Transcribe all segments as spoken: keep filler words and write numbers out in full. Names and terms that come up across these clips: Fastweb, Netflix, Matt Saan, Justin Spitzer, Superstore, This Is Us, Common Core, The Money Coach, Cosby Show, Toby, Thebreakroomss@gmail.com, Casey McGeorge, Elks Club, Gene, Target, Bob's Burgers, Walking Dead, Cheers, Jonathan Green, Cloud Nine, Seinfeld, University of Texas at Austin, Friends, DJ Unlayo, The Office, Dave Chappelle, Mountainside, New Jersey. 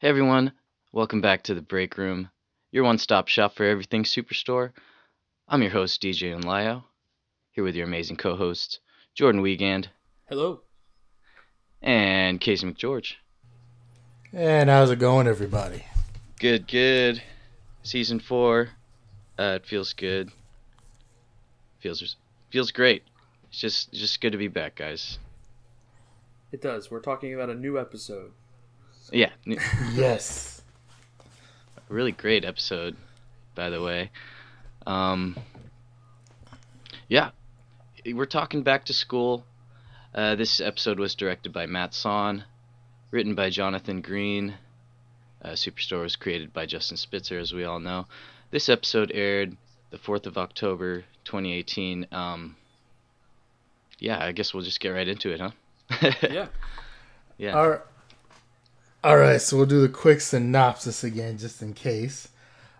Hey everyone, welcome back to The Break Room, your one-stop shop for everything Superstore. I'm your host, D J Unlayo, here with your amazing co-hosts, Jordan Wiegand. Hello. And Casey McGeorge. And how's it going, everybody? Good, good. Season four, uh, it feels good. Feels feels great. It's just, just good to be back, guys. It does. We're talking about a new episode. Yeah. Yes. A really great episode, by the way. Um, yeah. We're talking back to school. Uh, this episode was directed by Matt Saan, written by Jonathan Green. Uh, Superstore was created by Justin Spitzer, as we all know. This episode aired the fourth of October, twenty eighteen. Um, yeah, I guess we'll just get right into it, huh? Yeah. Yeah. Our- All right, so we'll do the quick synopsis again, just in case.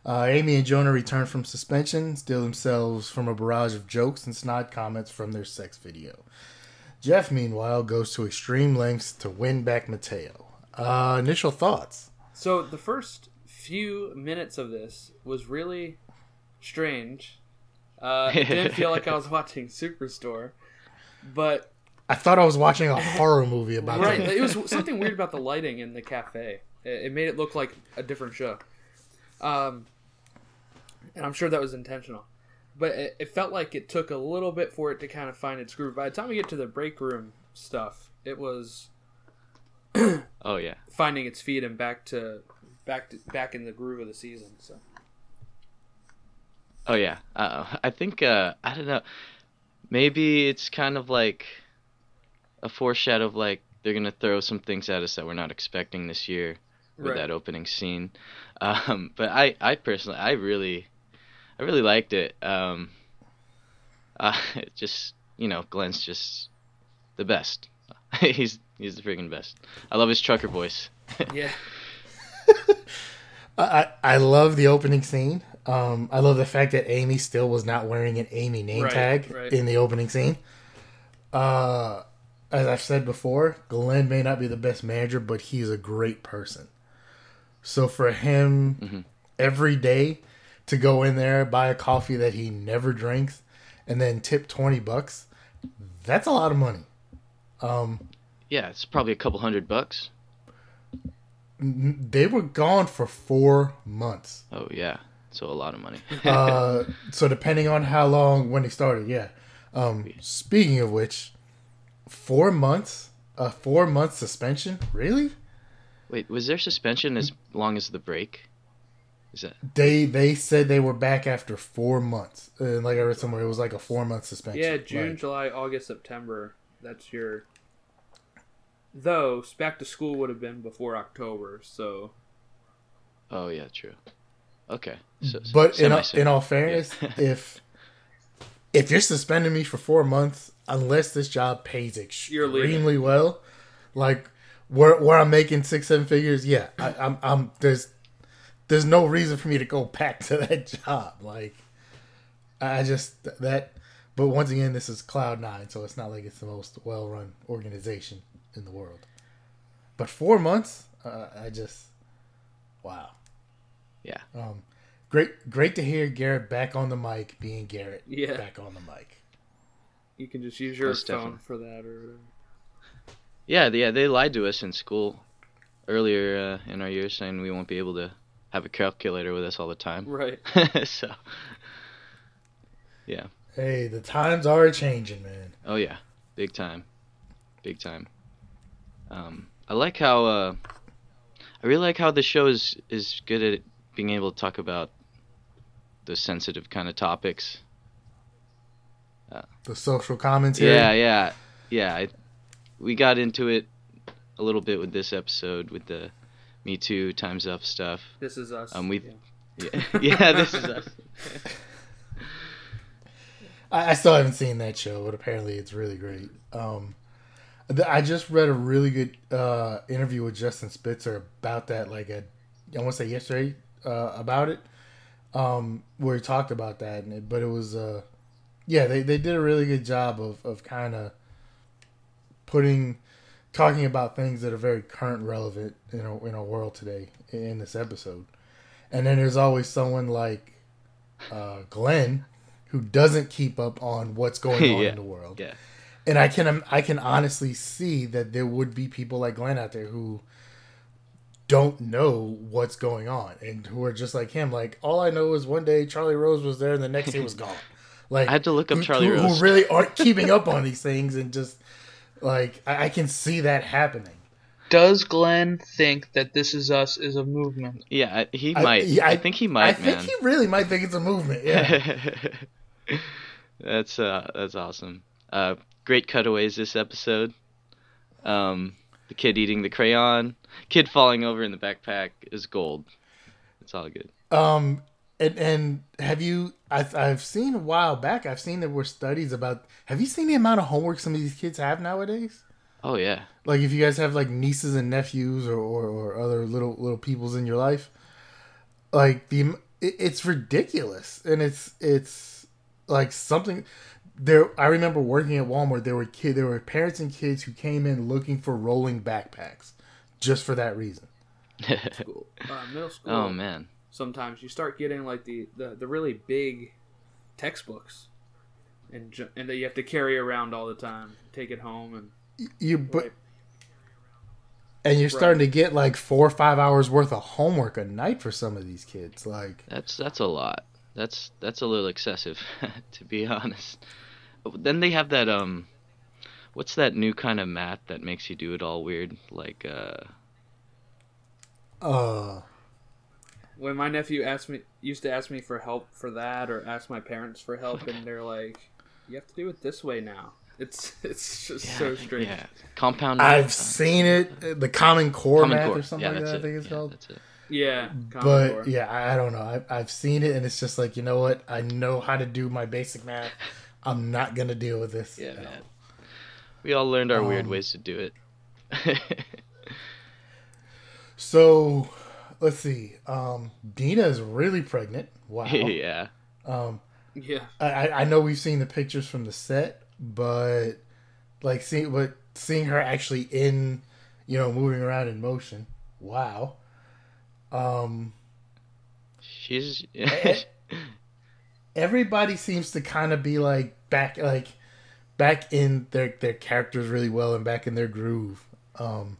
Uh, Amy and Jonah return from suspension, steal themselves from a barrage of jokes and snide comments from their sex video. Jeff, meanwhile, goes to extreme lengths to win back Mateo. Uh, initial thoughts? So the first few minutes of this was really strange. Uh, it didn't feel like I was watching Superstore, but... I thought I was watching a horror movie about right. That. It was something weird about the lighting in the cafe. It made it look like a different show. Um, and I'm sure that was intentional. But it, it felt like it took a little bit for it to kind of find its groove. By the time we get to the break room stuff, it was oh yeah, finding its feet and back to back to, back in the groove of the season. So. Oh yeah, uh, I think uh, I don't know. Maybe it's kind of like a foreshadow of, like, they're going to throw some things at us that we're not expecting this year with right. that opening scene. Um, but I, I personally, I really, I really liked it. Um, uh, it just, you know, Glenn's just the best. he's, he's the freaking best. I love his trucker voice. Yeah. I, I love the opening scene. Um, I love the fact that Amy still was not wearing an Amy name right, tag right. in the opening scene. Uh, As I've said before, Glenn may not be the best manager, but he's a great person. So for him, mm-hmm. every day to go in there, buy a coffee that he never drinks, and then tip twenty bucks, that's a lot of money. Um, yeah, it's probably a couple hundred bucks. They were gone for four months. Oh, yeah. So a lot of money. uh, so depending on how long, when they started, yeah. Um, yeah. Speaking of which... Four months? A four-month suspension? Really? Wait, was their suspension as long as the break? Is that they they said they were back after four months? And like I read somewhere, it was like a four-month suspension. Yeah, June, like, July, August, September. That's your. Though back to school would have been before October, so. Oh yeah, true. Okay. So, but in all, in all fairness, yeah. if if you're suspending me for four months. Unless this job pays extremely well, like where where I'm making six seven figures, yeah, I, I'm I'm there's there's no reason for me to go back to that job. Like I just that, but once again, this is Cloud Nine, so it's not like it's the most well run organization in the world. But four months, uh, I just wow, yeah, um, great great to hear Garrett back on the mic, being Garrett, yeah. back on the mic. You can just use your That's phone definitely. For that, or whatever. Yeah, yeah, they lied to us in school earlier uh, in our year, saying we won't be able to have a calculator with us all the time. Right. So, yeah. Hey, the times are changing, man. Oh yeah, big time, big time. Um, I like how uh, I really like how the show is is good at being able to talk about those sensitive kind of topics. Uh, the social commentary. Yeah, yeah, yeah. I, we got into it a little bit with this episode with the Me Too, Time's Up stuff. This Is Us. Um, we, yeah. Yeah, yeah, This Is Us. I, I still haven't seen that show, but apparently it's really great. Um, th- I just read a really good uh, interview with Justin Spitzer about that, like a, I want to say yesterday uh, about it, um, where he talked about that, and it, but it was... Uh, Yeah, they, they did a really good job of, of kind of putting talking about things that are very current, relevant in our, in our world today in this episode. And then there's always someone like uh, Glenn who doesn't keep up on what's going on yeah. in the world. Yeah. And I can I can honestly see that there would be people like Glenn out there who don't know what's going on and who are just like him. Like, all I know is one day Charlie Rose was there and the next day was gone. Like, I had to look up who, Charlie who, Rose. Who really aren't keeping up on these things, and just like I, I can see that happening. Does Glenn think that This Is Us is a movement? Yeah, he might. I, I, I think he might. I man. think he really might think it's a movement. Yeah, that's uh, that's awesome. Uh, great cutaways this episode. Um, the kid eating the crayon, kid falling over in the backpack is gold. It's all good. Um, and and have you? I've I've seen a while back. I've seen there were studies about. Have you seen the amount of homework some of these kids have nowadays? Oh yeah. Like, if you guys have like nieces and nephews or, or, or other little little peoples in your life, like the it, it's ridiculous, and it's it's like something. There, I remember working at Walmart. There were kid, there were parents and kids who came in looking for rolling backpacks, just for that reason. School. Uh, middle school. Oh man! Sometimes you start getting like the, the, the really big textbooks, and ju- and that you have to carry around all the time, take it home, and you but right. and you're starting right. to get like four or five hours worth of homework a night for some of these kids. Like that's that's a lot. That's that's a little excessive, to be honest. But then they have that um, what's that new kind of math that makes you do it all weird? Like uh, uh, when my nephew asked me used to ask me for help for that, or ask my parents for help, and they're like, "You have to do it this way now." It's it's just yeah, so strange. Yeah. Compound math. I've seen it. The Common Core Common math core. or something yeah, like that, it. I think it's yeah, called. That's it. Yeah. Common but, core. yeah, I, I don't know. I, I've seen it, and it's just like, you know what? I know how to do my basic math. I'm not going to deal with this. Yeah, man. All. We all learned our um, weird ways to do it. So, let's see. Um, Dina is really pregnant. Wow. Yeah. Um, yeah. I, I know we've seen the pictures from the set. But like seeing, but seeing her actually in, you know, moving around in motion. Wow. Um, she's everybody seems to kind of be like back, like back in their their characters really well and back in their groove. Um,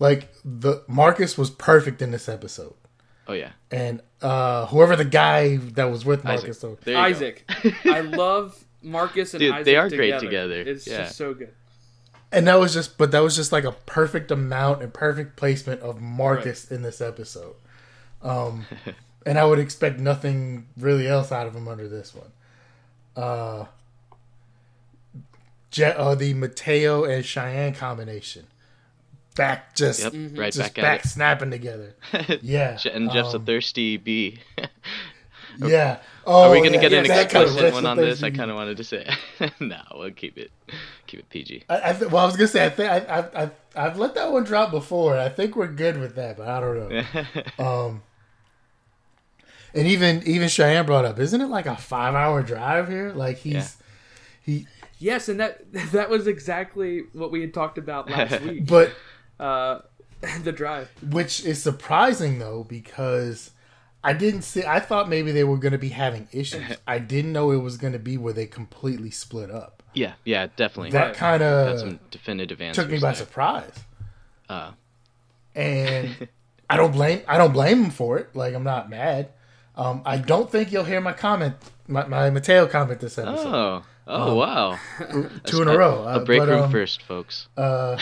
like the Marcus was perfect in this episode. Oh yeah. And uh, whoever the guy that was with Marcus, Isaac. So, Isaac. I love. Marcus and Dude, Isaac they are together. great together. It's yeah. just so good. And that was just, but that was just like a perfect amount and perfect placement of Marcus right. in this episode. Um, and I would expect nothing really else out of him under this one. Uh, Je- uh the Mateo and Cheyenne combination, back just yep, mm-hmm. right just back, back snapping together. Yeah, and Jeff's um, a thirsty bee. Yeah. Oh, Are we going to yeah, get yeah, an explicit one on this? I kind of wanted to say, no, we'll keep it, keep it P G. I, I th- well, I was going to say, I think I, I, I, I've let that one drop before. I think we're good with that, but I don't know. um, and even even Cheyenne brought up, isn't it like a five hour drive here? Like he's yeah. he. Yes, and that that was exactly what we had talked about last week. But uh, the drive, which is surprising though, because. I didn't see. I thought maybe they were going to be having issues. I didn't know it was going to be where they completely split up. Yeah, yeah, definitely. That kind of took me by there. surprise. Uh. And I don't blame. I don't blame him for it. Like, I'm not mad. Um, I don't think you'll hear my comment, my, my Mateo comment this episode. Oh, oh, um, wow, two That's in a row. A uh, break but, room um, first, folks. Uh,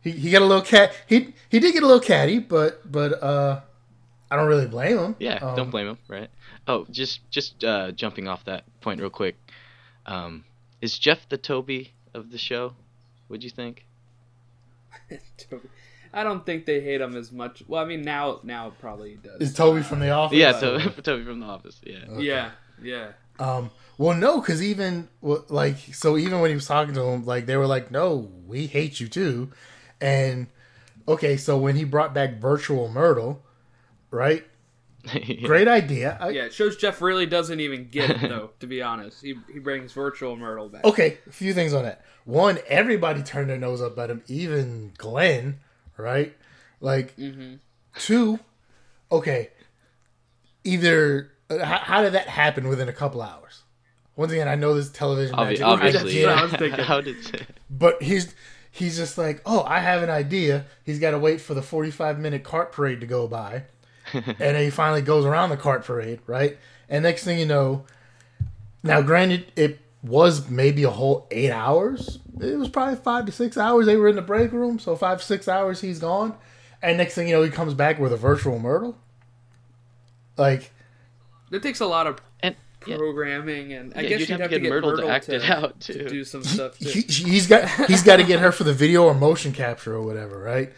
he he got a little cat. He he did get a little catty, but but. Uh, I don't really blame him. Yeah, um, don't blame him, right? Oh, just just uh, jumping off that point real quick. Um, is Jeff the Toby of the show? What'd you think? Toby. I don't think they hate him as much. Well, I mean, now now it probably does. Is Toby uh, from The Office? Yeah, so, Toby from The Office, yeah. Okay. Yeah, yeah. Um, well, no, because even, well, like, so even when he was talking to him, like, they were like, no, we hate you too. And, okay, so when he brought back Virtual Myrtle, right? yeah. Great idea. I... Yeah, it shows Jeff really doesn't even get it, though, to be honest. He he brings virtual Myrtle back. Okay, a few things on that. One, everybody turned their nose up at him, even Glenn, right? Like, mm-hmm. Two, okay, either... Uh, how, how did that happen within a couple hours? Once again, I know this television Obvi- magic. Obviously. I was thinking. How did it? But he's... He's just like, oh, I have an idea. He's got to wait for the forty-five minute cart parade to go by. And he finally goes around the cart parade, right? And next thing you know, now granted, it was maybe a whole eight hours. It was probably five to six hours. They were in the break room. So five, six hours he's gone. And next thing you know, he comes back with a virtual Myrtle. Like, it takes a lot of... And- programming and yeah, I guess you'd, you'd have, have to get, get Myrtle, Myrtle to act to, it out too. To do some stuff too. He, he's got he's got to get her for the video or motion capture or whatever, right?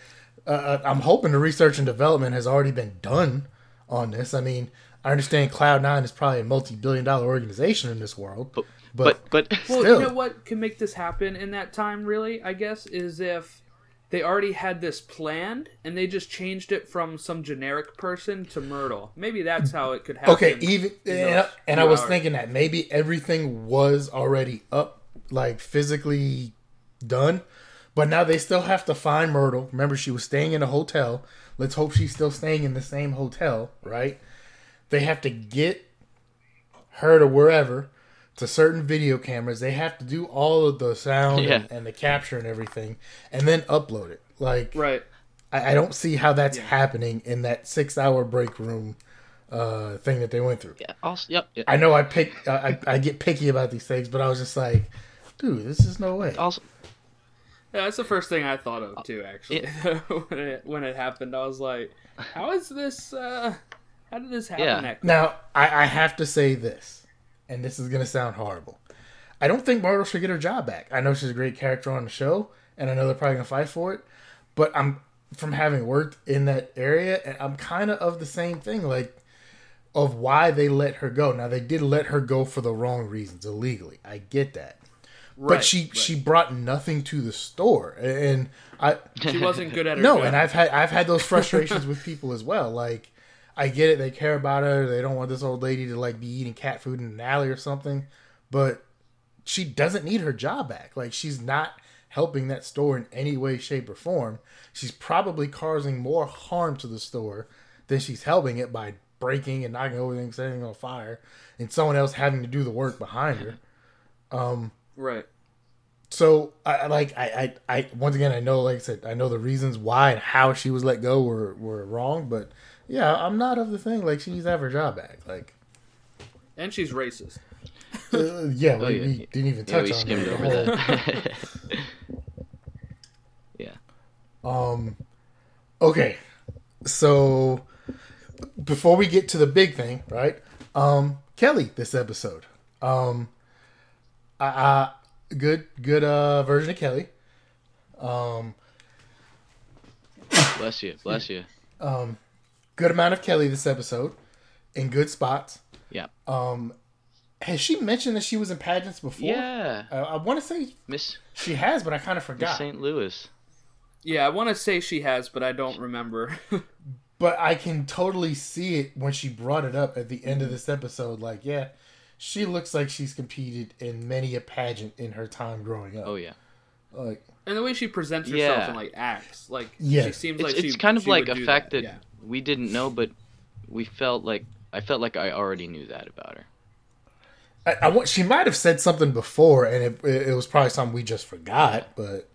Uh, I'm hoping the research and development has already been done on this. I mean, I understand Cloud Nine is probably a multi-billion dollar organization in this world, but but, but, but well, still. You know what can make this happen in that time? Really, I guess is if they already had this planned and they just changed it from some generic person to Myrtle. Maybe that's how it could happen. Okay, even and, I, and I was thinking that maybe everything was already up, like physically done, but now they still have to find Myrtle. Remember, she was staying in a hotel. Let's hope she's still staying in the same hotel, right? They have to get her to wherever, to certain video cameras. They have to do all of the sound yeah. and, and the capture and everything and then upload it. Like, right. I, I don't see how that's yeah. happening in that six hour break room uh, thing that they went through. Yeah. Also, yep, yep. I know I pick, I, I get picky about these things, but I was just like, dude, this is no way. Also, yeah, that's the first thing I thought of too, actually. Yeah. when, it, when it happened, I was like, how is this, uh, how did this happen? Yeah. Now, I, I have to say this. And this is going to sound horrible. I don't think Myrtle should get her job back. I know she's a great character on the show, and I know they're probably going to fight for it. But I'm from having worked in that area, and I'm kind of of the same thing, like, of why they let her go. Now, they did let her go for the wrong reasons, illegally. I get that. Right, but she, right. she brought nothing to the store. And I She wasn't good at her No, job. And I've had I've had those frustrations with people as well. Like, I get it. They care about her. They don't want this old lady to like be eating cat food in an alley or something. But she doesn't need her job back. Like she's not helping that store in any way, shape, or form. She's probably causing more harm to the store than she's helping it by breaking and knocking over things, setting on fire, and someone else having to do the work behind her. Um, right. So I like I, I I once again I know like I said I know the reasons why and how she was let go were were wrong, but. Yeah, I'm not of the thing. Like, she needs to have her job back. Like, and she's racist. Uh, yeah, we, oh, yeah, we didn't even touch yeah, we on skimmed that. Over that. yeah. Um. Okay, so before we get to the big thing, right? Um, Kelly, this episode. Um, I, I good good uh version of Kelly. Um. Bless you, bless you. Um. Good amount of Kelly this episode, in good spots. Yeah. Um, has she mentioned that she was in pageants before? Yeah. Uh, I want to say Miss. She has, but I kind of forgot. Miss Saint Louis. Yeah, I want to say she has, but I don't remember. But I can totally see it when she brought it up at the end of this episode. Like, yeah, she looks like she's competed in many a pageant in her time growing up. Oh yeah. Like. And the way she presents herself yeah. and like acts, like yeah. she seems like it's, she, it's kind of she like would a do fact that. that yeah. We didn't know, but we felt like I felt like I already knew that about her. I, I want she might have said something before, and it, it was probably something we just forgot. But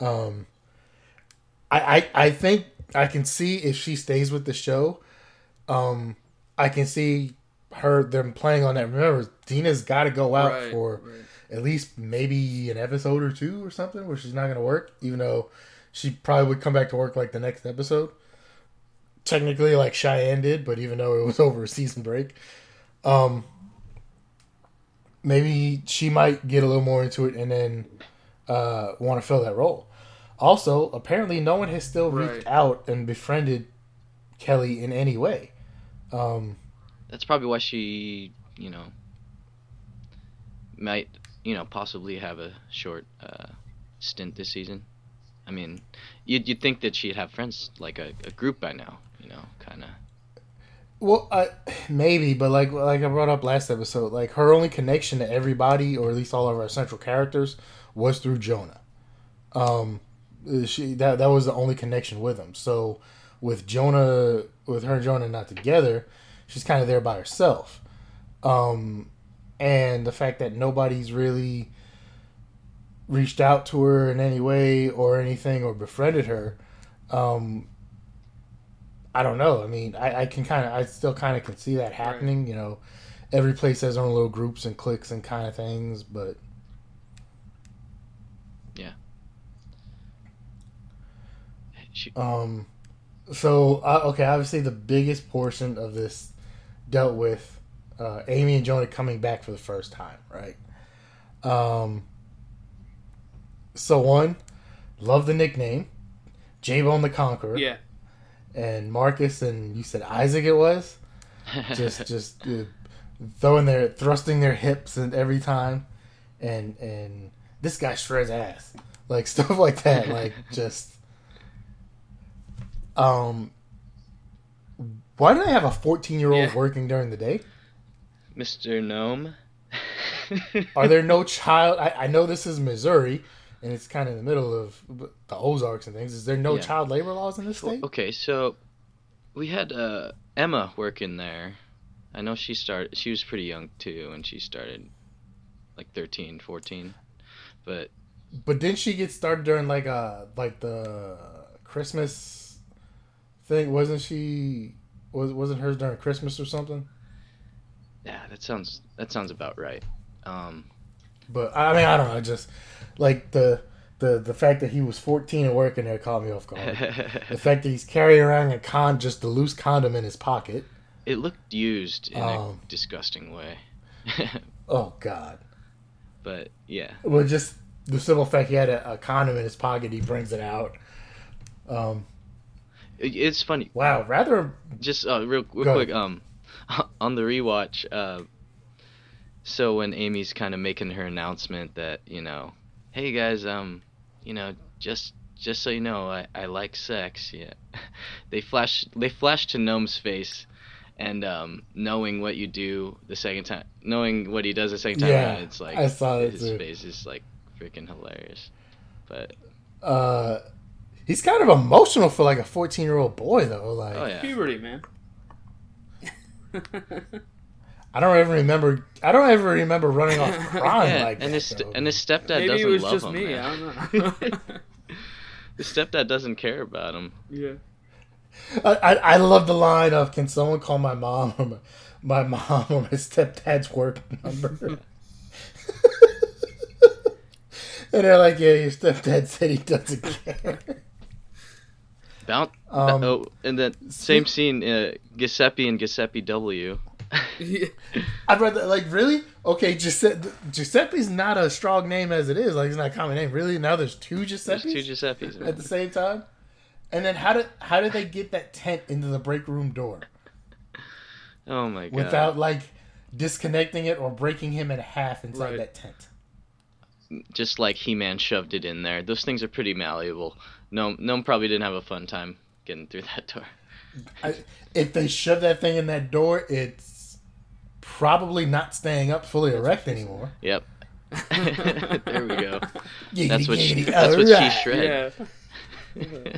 um, I, I I think I can see if she stays with the show, um, I can see her them playing on that. Remember, Dina's got to go out right, for right. at least maybe an episode or two or something, where she's not going to work, even though she probably would come back to work like the next episode. Technically, like Cheyenne did, but even though it was over a season break, um, maybe she might get a little more into it and then uh, want to fill that role. Also, apparently, no one has still reached right. out and befriended Kelly in any way. Um, That's probably why she, you know, might, you know, possibly have a short uh, stint this season. I mean, you'd, you'd think that she'd have friends, like a, a group by now, you know, kind of. Well, uh, maybe, but like like I brought up last episode, like her only connection to everybody, or at least all of our central characters, was through Jonah. Um, she that that was the only connection with him. So with Jonah, with her and Jonah not together, she's kind of there by herself. Um, and the fact that nobody's really reached out to her in any way or anything or befriended her, um. I don't know. I mean, I, I can kind of, I still kind of can see that happening. Right. You know, every place has their own little groups and cliques and kind of things, but yeah. She... Um. So uh, okay, obviously the biggest portion of this dealt with uh, Amy and Jonah coming back for the first time, right? Um. So one, love the nickname, J-Bone the Conqueror. Yeah. And Marcus and you said Isaac it was, just just uh, throwing their thrusting their hips and every time, and and this guy shreds ass, like stuff like that, like just. Um. Why do they have a fourteen-year-old yeah. working during the day? Mister Gnome. Are there no child? I, I know this is Missouri. And it's kind of in the middle of the Ozarks and things. Is there no yeah. child labor laws in this state? Okay, so we had uh, Emma working there. I know she started. She was pretty young too, and she started like thirteen, fourteen. But but didn't she get started during like a like the Christmas thing? Wasn't she? Was wasn't hers during Christmas or something? Yeah, that sounds that sounds about right. Um, but I mean, I don't know, just. Like, the, the the fact that he was fourteen and working there caught me off guard. The fact that he's carrying around a con, just a loose condom in his pocket. It looked used in um, a disgusting way. Oh, God. But, yeah. Well, just the simple fact he had a, a condom in his pocket, he brings it out. Um, it, It's funny. Wow, rather... Just uh, real, real quick, um, on the rewatch, uh, so when Amy's kind of making her announcement that, you know... Hey guys, um, you know, just just so you know, I, I like sex. Yeah, they flash they flash to Gnome's face, and um, knowing what you do the second time, knowing what he does the second time, yeah, it's like I saw that his too. Face is like freaking hilarious. But uh, he's kind of emotional for like a fourteen-year-old boy though. Like oh, yeah. puberty, man. I don't ever remember. I don't ever remember running off crying yeah, like and that. His, so. And his stepdad Maybe doesn't it was love just him. Me. I don't know. His stepdad doesn't care about him. Yeah. I, I I love the line of "Can someone call my mom or my, my mom or my stepdad's work number?" And they're like, "Yeah, your stepdad said he doesn't care." About um, oh, and then same scene, uh, Giuseppe and Giuseppe W. I'd rather like really okay. Giuseppe, Giuseppe's not a strong name as it is. Like it's not a common name. Really, now there's two Giuseppes. There's two Giuseppes at man. The same time. And then how did how did they get that tent into the break room door? Oh my god! Without like disconnecting it or breaking him in half inside right. that tent. Just like He-Man shoved it in there. Those things are pretty malleable. Gnome, Gnome probably didn't have a fun time getting through that door. I, if they shove that thing in that door, it's. Probably not staying up fully erect anymore. Yep. There we go. That's what she, that's what she shred. Yeah.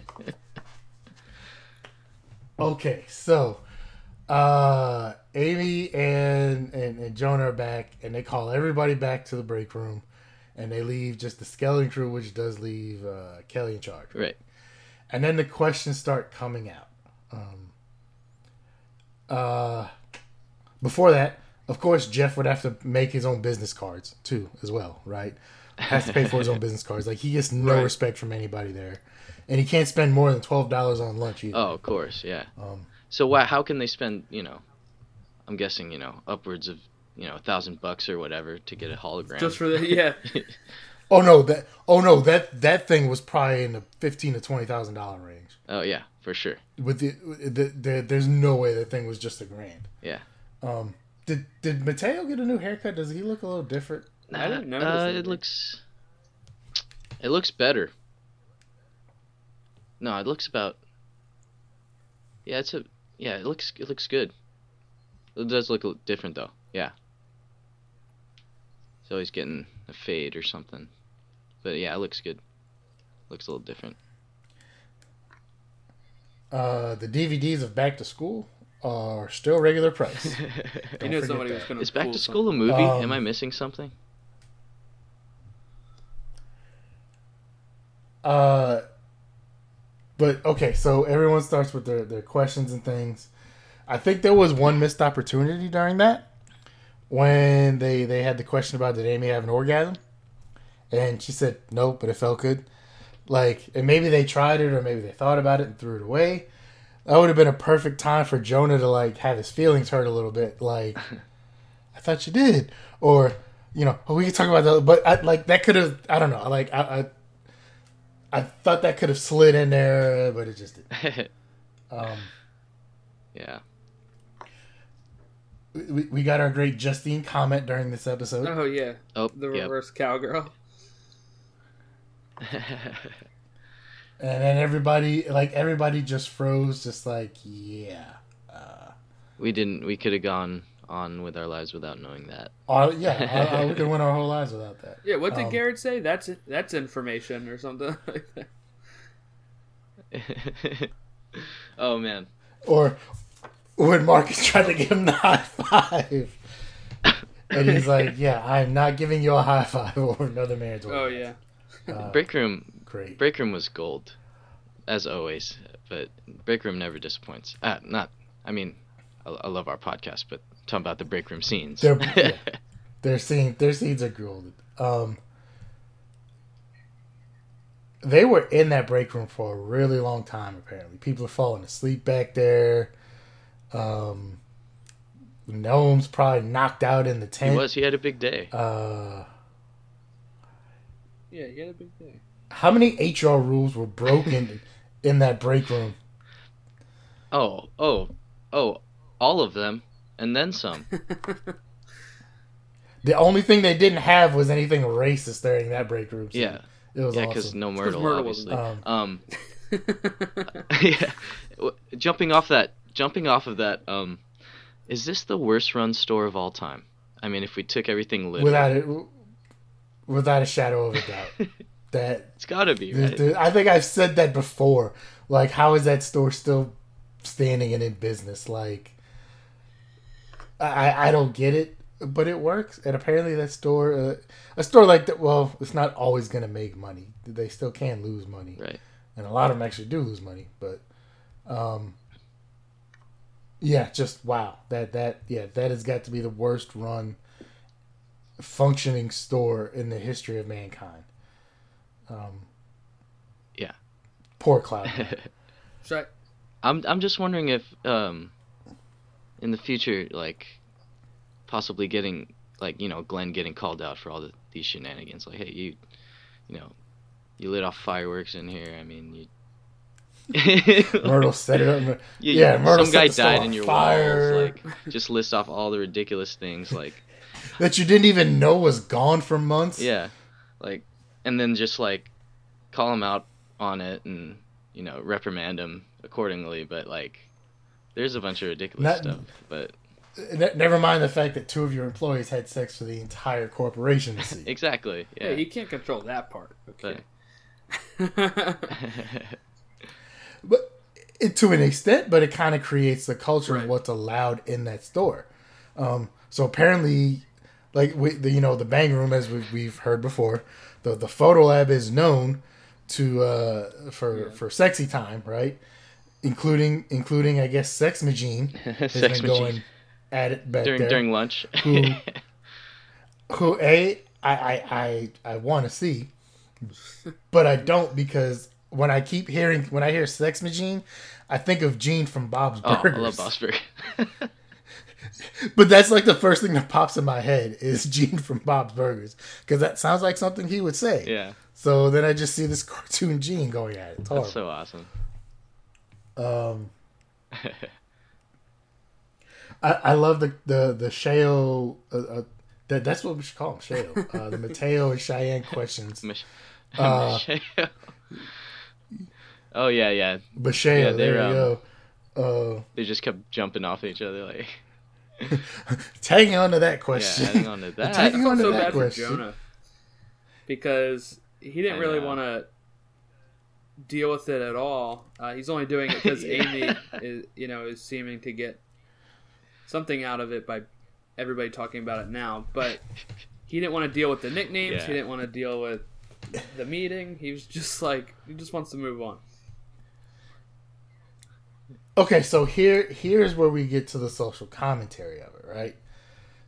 Okay, so uh, Amy and, and, and Jonah are back, and they call everybody back to the break room, and they leave just the skeleton crew, which does leave uh, Kelly in charge. Right. And then the questions start coming out. Um, uh, before that, of course, Jeff would have to make his own business cards, too, as well, right? Has to pay for his own business cards. Like, he gets no right. respect from anybody there. And he can't spend more than twelve dollars on lunch either. Oh, of course, yeah. Um, so why, how can they spend, you know, I'm guessing, you know, upwards of, you know, a thousand bucks or whatever to get a hologram? Just for the, yeah. oh, no, that oh no, that that thing was probably in the fifteen thousand to twenty thousand dollars range. Oh, yeah, for sure. With the, the, the There's no way that thing was just a grand. Yeah. Um, did did Mateo get a new haircut? Does he look a little different? I didn't notice. Uh, it looks, it looks better. No, it looks about. Yeah, it's a yeah. It looks it looks good. It does look different, though. Yeah. So he's getting a fade or something. But, yeah, it looks good. Looks a little different. Uh, the D V Ds of Back to School are still regular price. I know somebody that. was going to. Is Back to School something. a movie? Um, Am I missing something? Uh, but okay, so everyone starts with their, their questions and things. I think there was one missed opportunity during that when they they had the question about did Amy have an orgasm, and she said no, but it felt good. Like, and maybe they tried it or maybe they thought about it and threw it away. That would have been a perfect time for Jonah to like have his feelings hurt a little bit. Like, I thought you did, or you know, oh, we can talk about that. But I, like that could have, I don't know. Like I. I I thought that could have slid in there, but it just didn't. Um, yeah. We we got our great Justine comment during this episode. Oh, yeah. Oh, the reverse yep. cowgirl. And then everybody, like, everybody just froze, just like, yeah. Uh, we didn't, we could have gone on with our lives without knowing that. Our, yeah, our, our, we could win our whole lives without that. Yeah, what did um, Garrett say? That's that's information or something like that. Oh, man. Or when Marcus tried to give him the high five. And he's like, yeah, I'm not giving you a high five over another man's work. Oh, yeah. Uh, break room. Great. Break room was gold, as always. But break room never disappoints. Uh, not, I mean, I, I love our podcast, but talking about the break room scenes. Their, yeah, their, scene, their scenes are golden. Um, they were in that break room for a really long time, apparently. People are falling asleep back there. Um, Gnome's probably knocked out in the tent. He was. He had a big day. Uh, yeah, he had a big day. How many H R rules were broken in that break room? Oh, oh, oh, all of them. And then some. The only thing they didn't have was anything racist during that break room. So yeah. It was yeah, because awesome. no Myrtle, Myrtle obviously. Um, um, yeah. Jumping off that, jumping off of that, um, is this the worst run store of all time? I mean, if we took everything literally. Without, it, without a shadow of a doubt. that It's got to be, right? Th- I think I've said that before. Like, how is that store still standing and in business? Like... I, I don't get it, but it works. And apparently that store, uh, a store like that, well, it's not always going to make money. They still can lose money. Right. And a lot of them actually do lose money. But, um, yeah, just wow. That, that, yeah, that has got to be the worst run functioning store in the history of mankind. Um, yeah. Poor Cloud. Right. I'm, I'm just wondering if, um, in the future, like, possibly getting, like, you know, Glenn getting called out for all the, these shenanigans. Like, hey, you, you know, you lit off fireworks in here. I mean, you... Myrtle set it up. Yeah, yeah Myrtle some guy died in your fire. walls. Like, just list off all the ridiculous things, like... that you didn't even know was gone for months. Yeah, like, and then just, like, call him out on it and, you know, reprimand him accordingly, but, like... There's a bunch of ridiculous Not, stuff, but... Never mind the fact that two of your employees had sex for the entire corporation. Exactly, yeah. yeah. You can't control that part. Okay. But, but it, to an extent, but it kind of creates the culture right. of what's allowed in that store. Um, so apparently, like, we, the, you know, the bang room, as we've, we've heard before, the, the photo lab is known to uh, for, yeah. for sexy time, right? Including, including, I guess, Sex Magine has Sex been Magine. going at it back during, there. During lunch. who, who, A, I, I, I, I want to see, but I don't because when I keep hearing, when I hear Sex Magine, I think of Gene from Bob's Burgers. Oh, I love Bob's Burgers. But that's like the first thing that pops in my head is Gene from Bob's Burgers because that sounds like something he would say. Yeah. So then I just see this cartoon Gene going at it. It's horrible. That's so awesome. Um, I I love the the the Sheo uh, uh, that that's what we should call him Sheo uh, the Mateo and Cheyenne questions. Mich- uh, oh yeah, yeah. But Sheo, yeah, there we um, go. Uh, they just kept jumping off each other like. Tagging on to that question. Yeah, tagging on to that. Tagging on to so that question. Jonah, because he didn't I really want to deal with it at all. Uh, he's only doing it because yeah. Amy is, you know, is seeming to get something out of it by everybody talking about it now. But he didn't want to deal with the nicknames. Yeah. He didn't want to deal with the meeting. He was just like, he just wants to move on. Okay, so here here's where we get to the social commentary of it, right?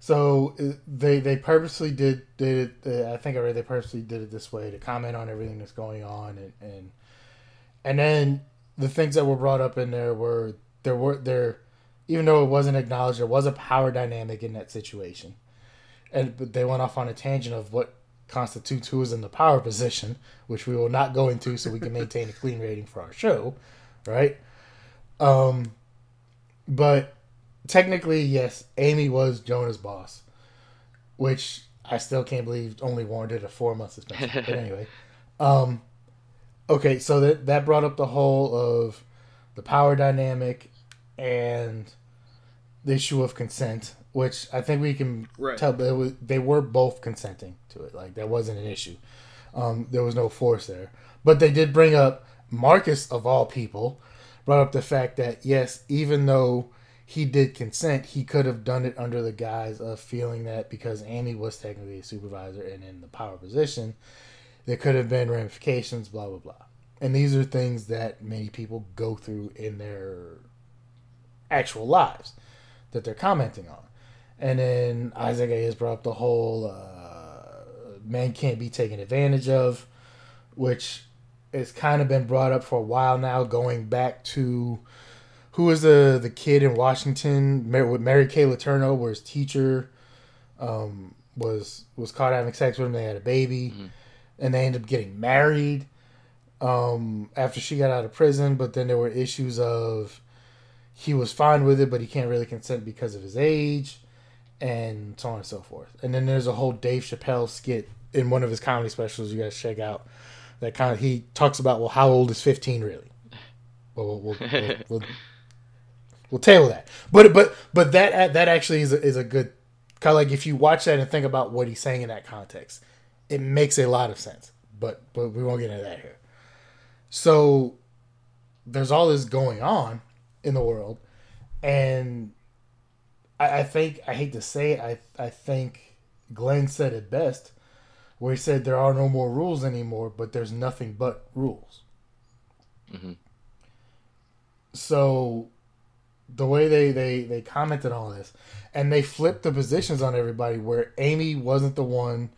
So they they purposely did did it, I think I read they purposely did it this way to comment on everything that's going on, and and, and then the things that were brought up in there were there were there, even though it wasn't acknowledged, there was a power dynamic in that situation, and but they went off on a tangent of what constitutes who is in the power position, which we will not go into, so we can maintain a clean rating for our show, right? Um, but technically, yes, Amy was Jonah's boss, which I still can't believe only warranted a four month suspension. But anyway, um, okay, so that that brought up the whole of the power dynamic and the issue of consent, which I think we can right. tell they were, they were both consenting to it. Like that wasn't an issue. Um, there was no force there, but they did bring up Marcus of all people. Brought up the fact that, yes, even though he did consent, he could have done it under the guise of feeling that because Amy was technically a supervisor and in the power position, there could have been ramifications, blah, blah, blah. And these are things that many people go through in their actual lives that they're commenting on. And then Isaac A. has brought up the whole uh, man can't be taken advantage of, which... it's kind of been brought up for a while now, going back to who was the the kid in Washington with Mary Kay Letourneau, where his teacher um, was was caught having sex with him. They had a baby, mm-hmm. and they ended up getting married um, after she got out of prison. But then there were issues of he was fine with it, but he can't really consent because of his age, and so on and so forth. And then there's a whole Dave Chappelle skit in one of his comedy specials you guys check out. That kind of he talks about. Well, how old is fifteen really? Well, we'll we'll, we'll, we'll, we'll table that. But but but that that actually is a, is a good kind of like if you watch that and think about what he's saying in that context, it makes a lot of sense. But but we won't get into that here. So there's all this going on in the world, and I, I think I hate to say it, I I think Glenn said it best. Where he said there are no more rules anymore, but there's nothing but rules. Mm-hmm. So the way they, they, they commented on this, and they flipped the positions on everybody where Amy wasn't the one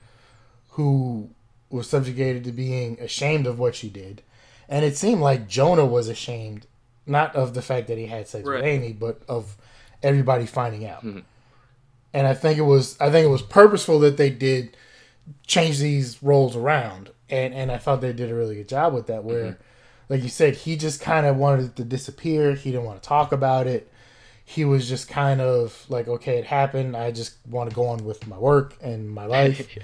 who was subjugated to being ashamed of what she did. And it seemed like Jonah was ashamed, not of the fact that he had sex right. with Amy, but of everybody finding out. Mm-hmm. And I think it was I think it was purposeful that they did... change these roles around, and and I thought they did a really good job with that where mm-hmm. like you said, he just kind of wanted it to disappear. He didn't want to talk about it. He was just kind of like, okay, it happened, I just want to go on with my work and my life. yeah.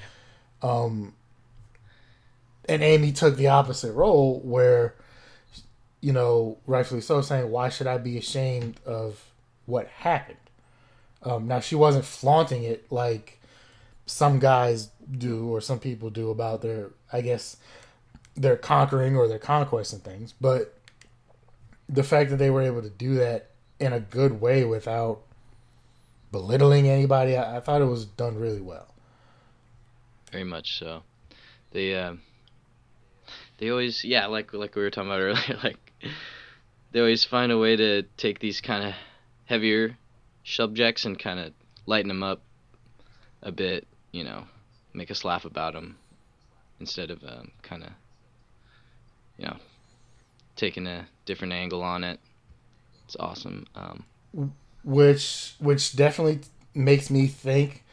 um and Amy took the opposite role where, you know, rightfully so, saying why should I be ashamed of what happened. Um now she wasn't flaunting it like some guys do or some people do about their, I guess, their conquering or their conquest and things. But the fact that they were able to do that in a good way without belittling anybody, I, I thought it was done really well. Very much so. They, uh, they always, yeah, like like we were talking about earlier, like they always find a way to take these kind of heavier subjects and kind of lighten them up a bit. You know, make us laugh about them instead of um, kind of, you know, taking a different angle on it. It's awesome. Um, which which definitely makes me think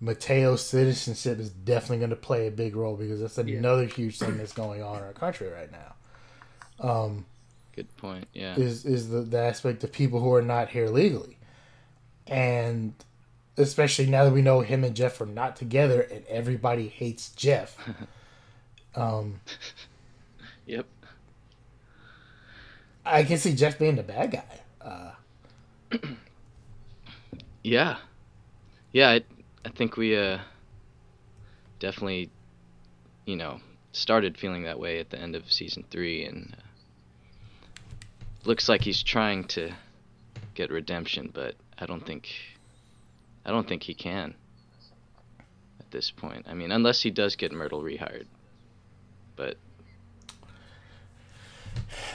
Mateo's citizenship is definitely going to play a big role because that's another yeah. huge thing that's going on in our country right now. Um, Good point, yeah. Is, is the, the aspect of people who are not here legally. And... especially now that we know him and Jeff are not together and everybody hates Jeff. Um, yep. I can see Jeff being the bad guy. Uh, Yeah. Yeah, I, I think we uh, definitely, you know, started feeling that way at the end of season three, and uh, looks like he's trying to get redemption, but I don't think, I don't think he can at this point. I mean, unless he does get Myrtle rehired, but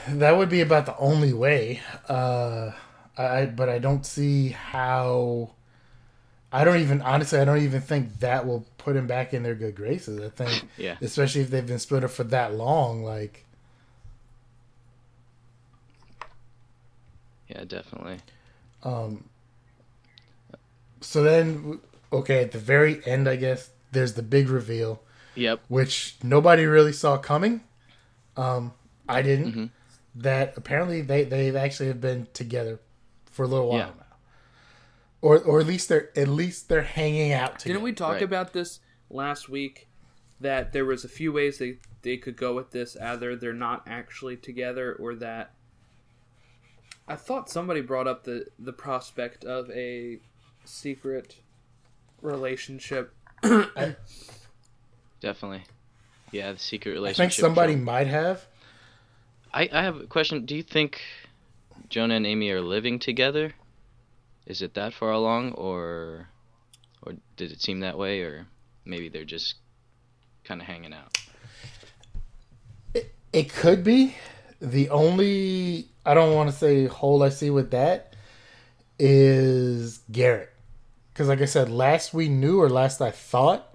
that would be about the only way. Uh, I but I don't see how. I don't even, honestly, I don't even think that will put him back in their good graces. I think, yeah. Especially if they've been split up for that long, like. Yeah, definitely. Um. So then, okay, at the very end, I guess, there's the big reveal. Yep. Which nobody really saw coming. Um, I didn't. Mm-hmm. That apparently they, they actually have been together for a little while yeah. now. Or, or at least they're at least they're hanging out together. Didn't we talk right. about this last week? That there was a few ways they, they could go with this. Either they're not actually together, or that I thought somebody brought up the, the prospect of a secret relationship. I, Definitely, yeah, the secret relationship. I think somebody show. might have. I, I have a question. Do you think Jonah and Amy are living together? Is it that far along, or or did it seem that way, or maybe they're just kind of hanging out? It, it could be. The only, I don't want to say hole I see with that is Garrett. Because like I said, last we knew, or last I thought,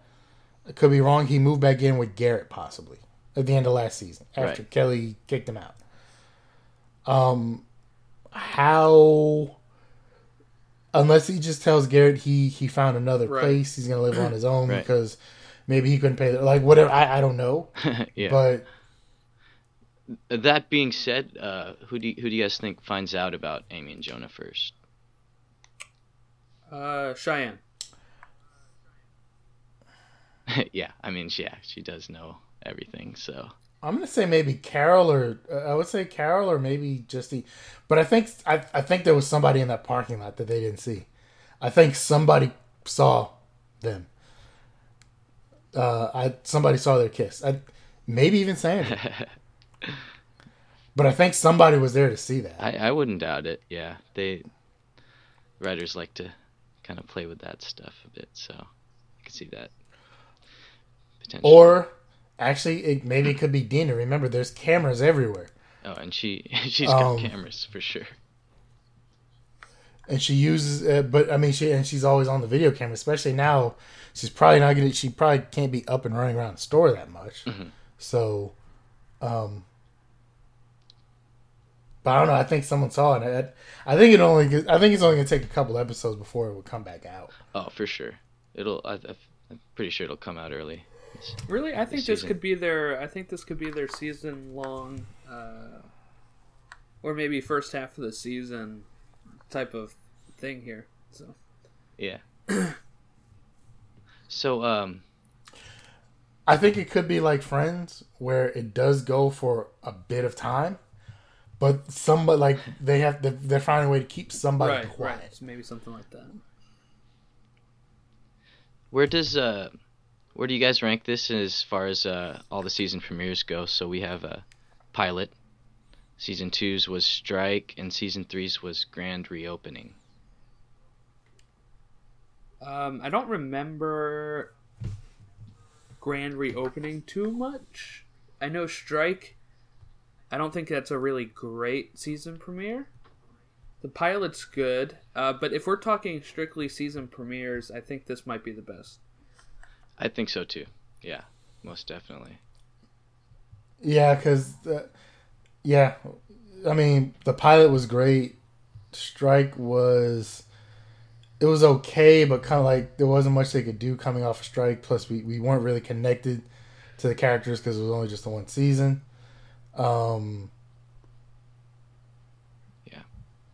I could be wrong, he moved back in with Garrett possibly at the end of last season after right. Kelly kicked him out. Um, how... Unless he just tells Garrett he, he found another right. place, he's going to live on his own right. because maybe he couldn't pay the, like whatever, I, I don't know. yeah. But that being said, uh, who do you, who do you guys think finds out about Amy and Jonah first? Uh, Cheyenne. yeah, I mean, yeah, she does know everything, so. I'm gonna say maybe Carol, or uh, I would say Carol, or maybe just the. But I think I, I think there was somebody in that parking lot that they didn't see. I think somebody saw them. Uh, I somebody saw their kiss. I maybe even Sandy. But I think somebody was there to see that. I, I wouldn't doubt it. Yeah, they writers like to kind of play with that stuff a bit, so I could see that potentially. Or. Actually, it, maybe it could be Dina. Remember, there's cameras everywhere. Oh, and she, she's got um, cameras for sure. And she uses, uh, but I mean, she and she's always on the video camera. Especially now, she's probably not gonna. She probably can't be up and running around the store that much. Mm-hmm. So, um, but I don't know. I think someone saw it. I, I think it only. I think it's only gonna take a couple episodes before it will come back out. Oh, for sure. It'll. I, I'm pretty sure it'll come out early. Really, I think this, this could be their. I think this could be their season-long, uh, or maybe first half of the season, type of thing here. So, yeah. so, um, I think it could be like Friends, where it does go for a bit of time, but somebody like they have to, they're finding a way to keep somebody right, quiet. Right. So maybe something like that. Where does uh? Where do you guys rank this as far as uh, all the season premieres go? So we have a pilot. Season two's was Strike, and season three's was Grand Reopening. Um, I don't remember Grand Reopening too much. I know Strike, I don't think that's a really great season premiere. The pilot's good, uh, but if we're talking strictly season premieres, I think this might be the best. I think so, too. Yeah, most definitely. Yeah, because, uh, yeah, I mean, the pilot was great. Strike was, it was okay, but kind of like there wasn't much they could do coming off of Strike. Plus, we, we weren't really connected to the characters because it was only just the one season. Um, yeah.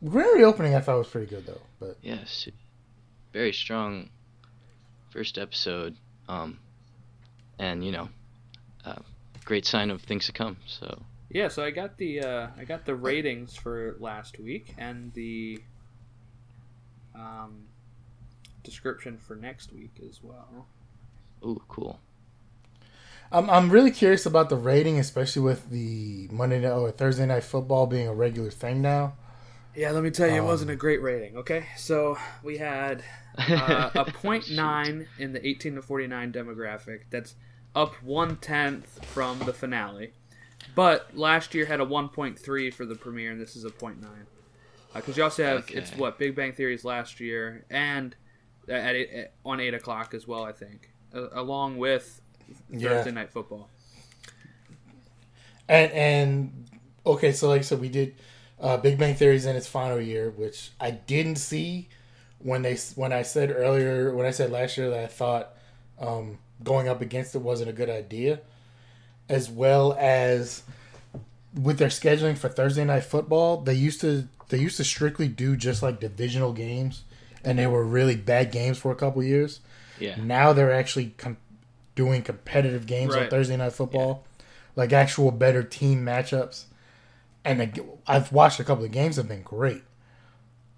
Grand Reopening I thought was pretty good, though. But yes, very strong first episode. Um, and you know, uh, great sign of things to come. So yeah, so I got the uh, I got the ratings for last week and the um, description for next week as well. Ooh, cool. I'm I'm really curious about the rating, especially with the Monday night or Thursday night football being a regular thing now. Yeah, let me tell you, um, it wasn't a great rating. Okay, so we had uh, a point nine in the eighteen to forty-nine demographic. That's up one tenth from the finale, but last year had a one point three for the premiere, and this is a point nine. Because uh, you also have okay. it's what Big Bang Theory's last year, and at, at on eight o'clock as well, I think, uh, along with Thursday yeah. Night Football. And and okay, so like I so said, we did uh, Big Bang Theory's in its final year, which I didn't see when they when I said earlier when I said last year that I thought um, going up against it wasn't a good idea, as well as with their scheduling for Thursday Night Football, they used to. They used to strictly do just like divisional games, and they were really bad games for a couple years. Yeah. Now they're actually com- doing competitive games right. on Thursday Night Football, yeah. like actual better team matchups. And they, I've watched a couple of games; have been great.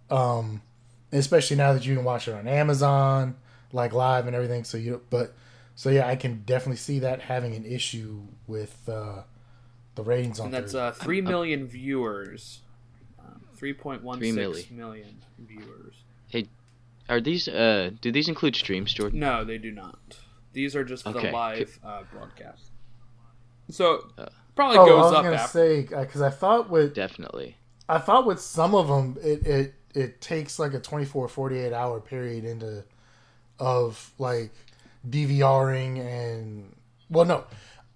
Um, especially now that you can watch it on Amazon, like live and everything. So you, but so yeah, I can definitely see that having an issue with uh, the ratings on. And that's uh, three million viewers. three point one six million viewers. Hey, are these, uh, do these include streams, Jordan? No, they do not. These are just okay. the live uh, broadcast. So, uh, probably oh, goes up after. I was going to say, because I thought with... Definitely. I thought with some of them, it, it, it takes like a twenty-four, forty-eight hour period into, of like DVRing and... Well, no.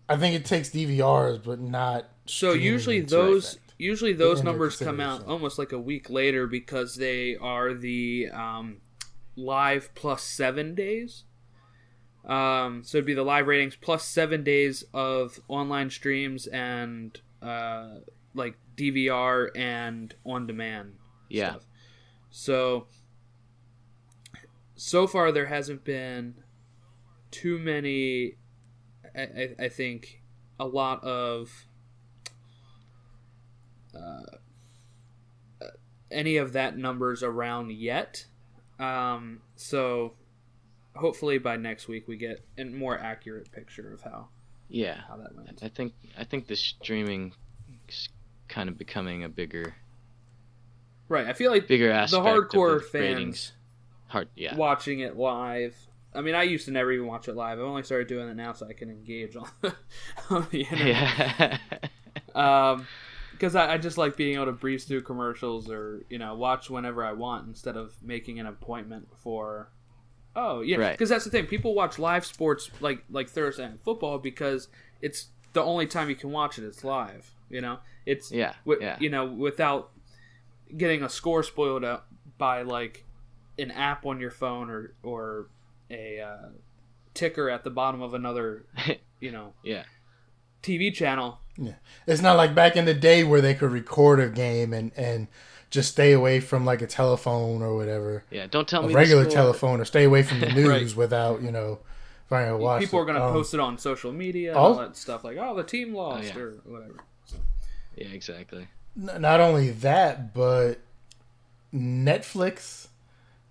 I think it takes D V Rs, but not... So, usually those... Usually those numbers come out almost like a week later because they are the um, live plus seven days. Um, so it'd be the live ratings plus seven days of online streams and uh, like D V R and on-demand yeah. stuff. So, so far there hasn't been too many, I, I think, a lot of... Uh, any of that numbers around yet. Um, so hopefully by next week we get a more accurate picture of how yeah how that went. I think I think the streaming is kind of becoming a bigger right. I feel like bigger aspect the hardcore of the fans ratings. Hard, yeah. watching it live. I mean, I used to never even watch it live. I've only started doing it now so I can engage on the, on the internet. Yeah. um. Because I, I just like being able to breeze through commercials or, you know, watch whenever I want instead of making an appointment for, oh, yeah. Because right. that's the thing. People watch live sports like, like Thursday Night Football because it's the only time you can watch it. It's live, you know. It's, yeah, w- yeah. you know, without getting a score spoiled up by, like, an app on your phone or, or a uh, ticker at the bottom of another, you know, yeah. T V channel. Yeah, it's not like back in the day where they could record a game and, and just stay away from like a telephone or whatever. Yeah, don't tell a me a regular telephone or stay away from the news right. without you know trying to watch. People it. are going to um, post it on social media and all, all that stuff like oh the team lost oh, yeah. or whatever. So. Yeah, exactly. N- not only that, but Netflix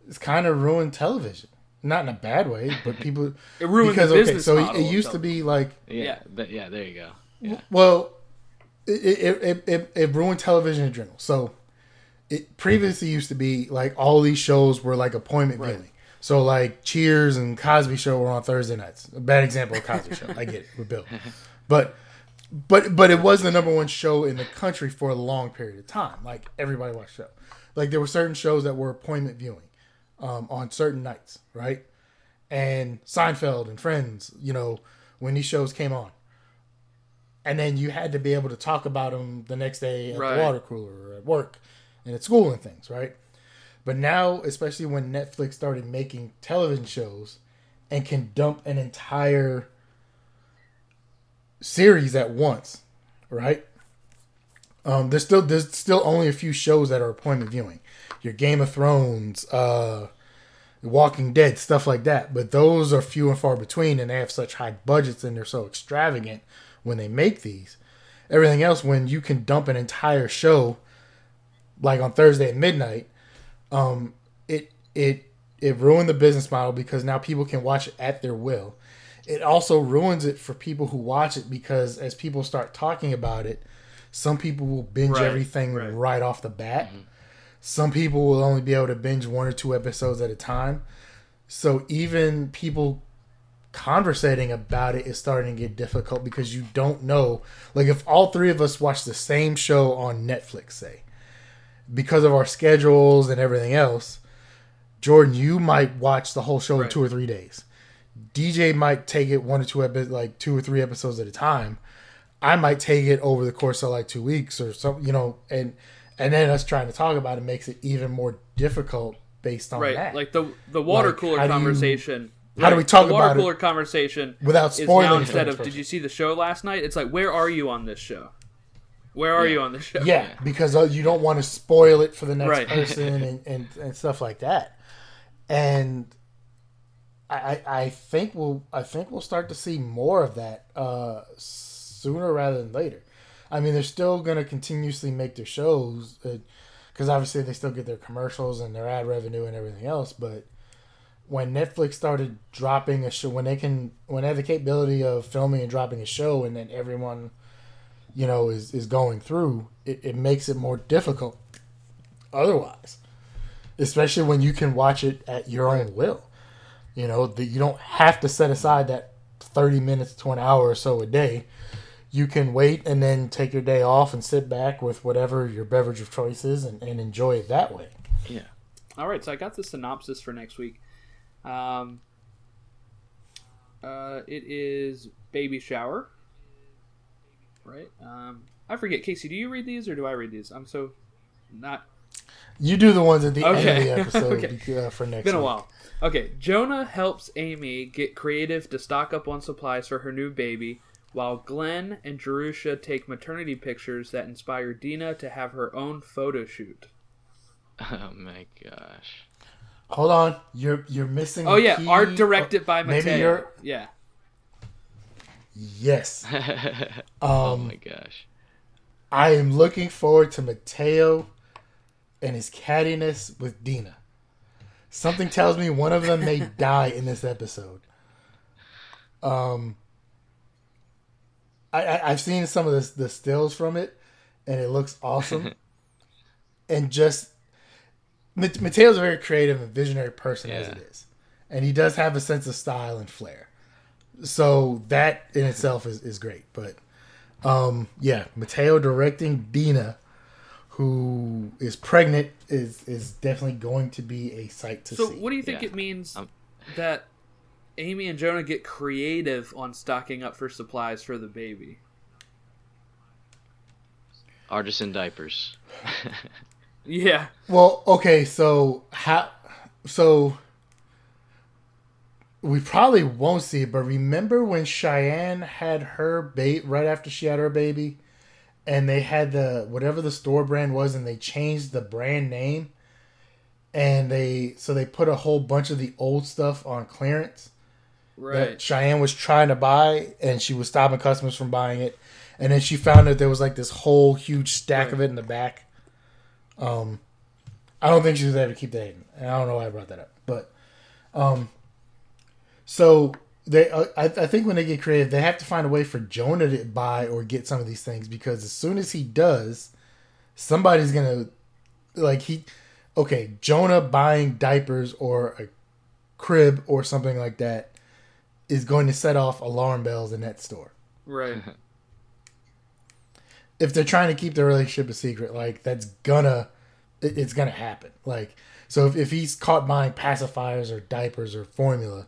has kind of ruined television. Not in a bad way, but people it ruined because, the business okay, so model. So it used to be like yeah, yeah, but yeah, there you go. Yeah. Well, it it, it it ruined television in general. So, it previously used to be like all these shows were like appointment viewing. Right. So like Cheers and Cosby Show were on Thursday nights. A bad example of Cosby Show. I get it. We're built, but but but it was the number one show in the country for a long period of time. Like everybody watched the show. Like there were certain shows that were appointment viewing, um, on certain nights, right? And Seinfeld and Friends. You know when these shows came on. And then you had to be able to talk about them the next day at right. the water cooler or at work and at school and things, right? But now, especially when Netflix started making television shows and can dump an entire series at once, right? Um, there's still there's still only a few shows that are appointment viewing. Your Game of Thrones, uh, Walking Dead, stuff like that. But those are few and far between, and they have such high budgets and they're so extravagant. When they make these, everything else, when you can dump an entire show, like on Thursday at midnight, um, it it It ruined the business model because now people can watch it at their will. It also ruins it for people who watch it because as people start talking about it, some people will binge right, everything right. right off the bat. Mm-hmm. Some people will only be able to binge one or two episodes at a time. So even people conversating about it is starting to get difficult because you don't know. Like if all three of us watch the same show on Netflix, say, because of our schedules and everything else, Jordan, you might watch the whole show right. in two or three days. D J might take it one or two epi- like two or three episodes at a time. I might take it over the course of like two weeks or something, you know, and and then us trying to talk about it makes it even more difficult based on right. that. Like the the water like, cooler how conversation. Do you, how do we talk the water about cooler it conversation without spoiling? Now instead of did you see the show last night? It's like where are you on this show? Where are yeah. you on this show? Yeah, yeah. because uh, you don't want to spoil it for the next right. person and, and and stuff like that. And I, I think we'll I think we'll start to see more of that uh, sooner rather than later. I mean, they're still going to continuously make their shows because uh, obviously they still get their commercials and their ad revenue and everything else. But when Netflix started dropping a show, when they can, when they have the capability of filming and dropping a show, and then everyone, you know, is is going through, it, it makes it more difficult. Otherwise, especially when you can watch it at your own will. You know, that you don't have to set aside that thirty minutes to an hour or so a day. You can wait and then take your day off and sit back with whatever your beverage of choice is and, and enjoy it that way. Yeah. All right, so I got the synopsis for next week. Um, uh, it is Baby Shower, right? Um, I forget. Casey, do you read these or do I read these? I'm so not... You do the ones at the okay. end of the episode okay. uh, for next Been a week. While. Okay, Jonah helps Amy get creative to stock up on supplies for her new baby, while Glenn and Jerusha take maternity pictures that inspire Dina to have her own photo shoot. Oh my gosh. Hold on, you're you're missing Oh yeah, key. Art directed oh, by Mateo. Maybe you're... Yeah. Yes. um, oh my gosh. I am looking forward to Mateo and his cattiness with Dina. Something tells me one of them may die in this episode. Um, I, I, I've seen some of the, the stills from it, and it looks awesome. And just... Mateo's a very creative and visionary person yeah. as it is. And he does have a sense of style and flair. So that in itself is, is great. But um, yeah, Mateo directing Dina... who is pregnant is is definitely going to be a sight to so see. So what do you think yeah. it means um, that Amy and Jonah get creative on stocking up for supplies for the baby? Artisan diapers. yeah. Well, okay, so how so we probably won't see it, but remember when Cheyenne had her baby right after she had her baby? And they had the whatever the store brand was, and they changed the brand name, and they so they put a whole bunch of the old stuff on clearance. Right. That Cheyenne was trying to buy, and she was stopping customers from buying it, and then she found that there was like this whole huge stack right. of it in the back. Um, I don't think she was able to keep that in, and I don't know why I brought that up, but um, so. They, uh, I, I think when they get creative, they have to find a way for Jonah to buy or get some of these things because as soon as he does, somebody's gonna like he. Okay, Jonah buying diapers or a crib or something like that is going to set off alarm bells in that store. Right. If they're trying to keep their relationship a secret, like that's gonna, it, it's gonna happen. Like so, if, if he's caught buying pacifiers or diapers or formula.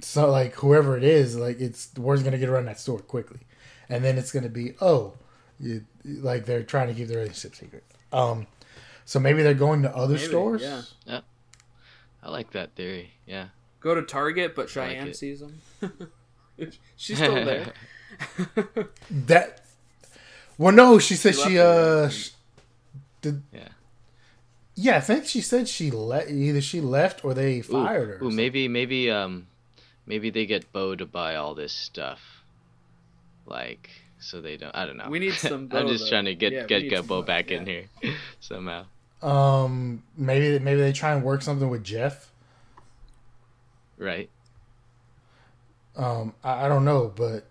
So, like, whoever it is, like, it's the word's going to get around that store quickly. And then it's going to be, oh, you, like, they're trying to keep their relationship secret. Um, so maybe they're going to other maybe, stores? Yeah. yeah. I like that theory, yeah. Go to Target, but Cheyenne like sees them. She's still there. that, well, no, she said she, she uh, she, did, yeah. Yeah, I think she said she left, either she left or they fired ooh, her. Ooh, maybe, maybe, um, Maybe they get Bo to buy all this stuff, like so they don't. I don't know. We need some. Bo, I'm just though. trying to get yeah, get, get Bo back yeah. in here somehow. Um, maybe maybe they try and work something with Jeff, right? Um, I, I don't know, but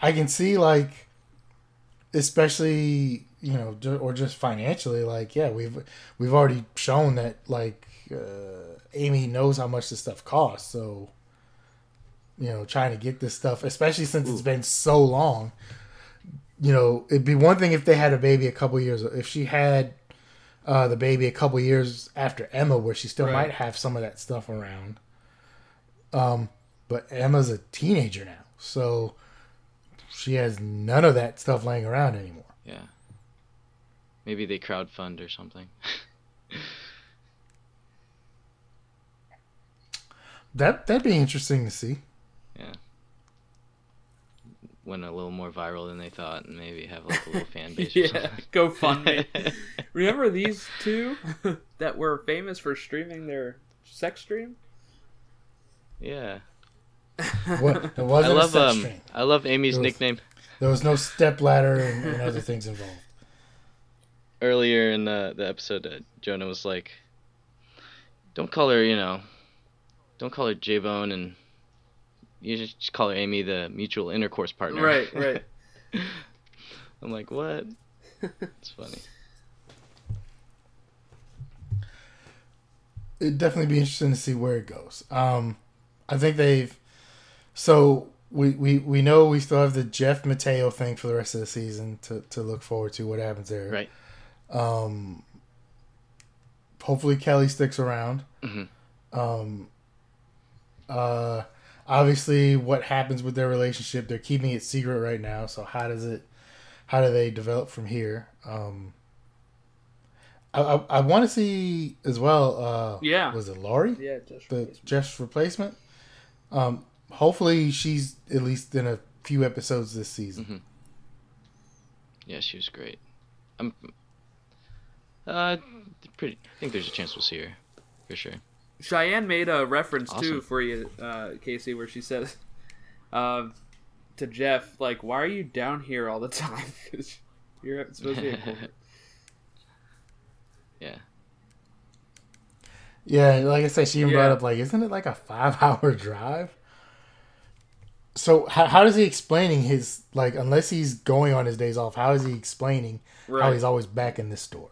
I can see, like, especially, you know, or just financially, like, yeah, we've we've already shown that, like, uh, Amy knows how much this stuff costs, so, you know, trying to get this stuff, especially since Ooh. It's been so long, you know, it'd be one thing if they had a baby a couple years, if she had uh, the baby a couple years after Emma, where she still right. might have some of that stuff around. Um, but Emma's a teenager now, so she has none of that stuff laying around anymore. Yeah. Maybe they crowdfund or something. That, that'd be interesting to see. Yeah. Went a little more viral than they thought and maybe have like a little fan base or yeah, something. Go fund me. Remember these two that were famous for streaming their sex stream? Yeah. What? It wasn't I love, a sex um, stream. I love Amy's there was, nickname. There was no stepladder and, and other things involved. Earlier in the, the episode, uh, Jonah was like, don't call her, you know, don't call her J-Bone, and you just call her Amy, the mutual intercourse partner. Right, right. I'm like, what? It's funny. It'd definitely be interesting to see where it goes. Um, I think they've... So, we, we, we know we still have the Jeff Mateo thing for the rest of the season to, to look forward to, what happens there. Right. Um, hopefully Kelly sticks around. Mm-hmm. Um... Uh, obviously what happens with their relationship, they're keeping it secret right now. So how does it, how do they develop from here? Um, I, I, I want to see as well, uh, yeah. was it Laurie? Yeah. Just the replacement. Jeff's replacement. Um, hopefully she's at least in a few episodes this season. Mm-hmm. Yeah, she was great. I'm, uh, pretty, I think there's a chance we'll see her for sure. Cheyenne made a reference, awesome. Too, for you, uh, Casey, where she says uh, to Jeff, like, why are you down here all the time? Because you're supposed to be a woman. Yeah. Yeah, like I said, she even yeah. brought up, like, isn't it like a five-hour drive? So how, how is he explaining his, like, unless he's going on his days off, how is he explaining right. how he's always back in this store?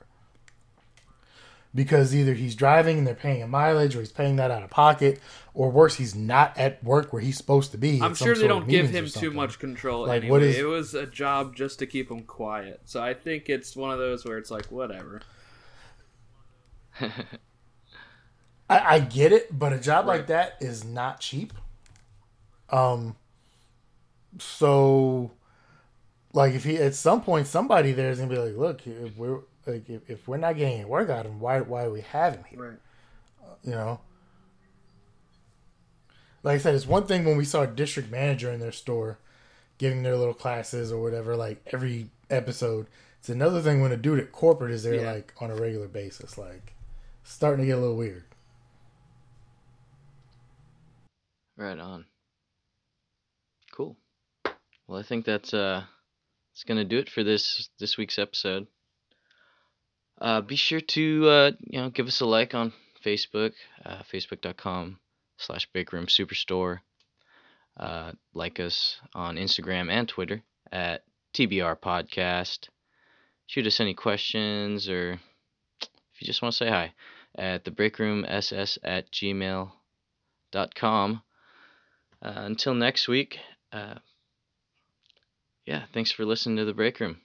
Because either he's driving and they're paying a mileage, or he's paying that out of pocket, or worse, he's not at work where he's supposed to be. I'm sure they don't give him too much control. Like, anyway. What is... It was a job just to keep him quiet. So I think it's one of those where it's like, whatever. I, I get it, but a job right. like that is not cheap. Um. So, like, if he at some point somebody there is gonna be like, look, if we're. Like if, if we're not getting any work out of him, why why do we have him here? Right. Uh, you know, like I said, it's one thing when we saw a district manager in their store giving their little classes or whatever, like every episode. It's another thing when a dude at corporate is there yeah. like on a regular basis. Like, starting to get a little weird. Right on. Cool. Well, I think that's uh, it's gonna do it for this this week's episode. Uh, be sure to uh, you know give us a like on Facebook, uh, facebook.com slash Big Room Superstore. Uh, like us on Instagram and Twitter at T B R Podcast. Shoot us any questions, or if you just want to say hi, at the break room s s at gmail dot com. Uh, until next week, uh, yeah, thanks for listening to The Break Room.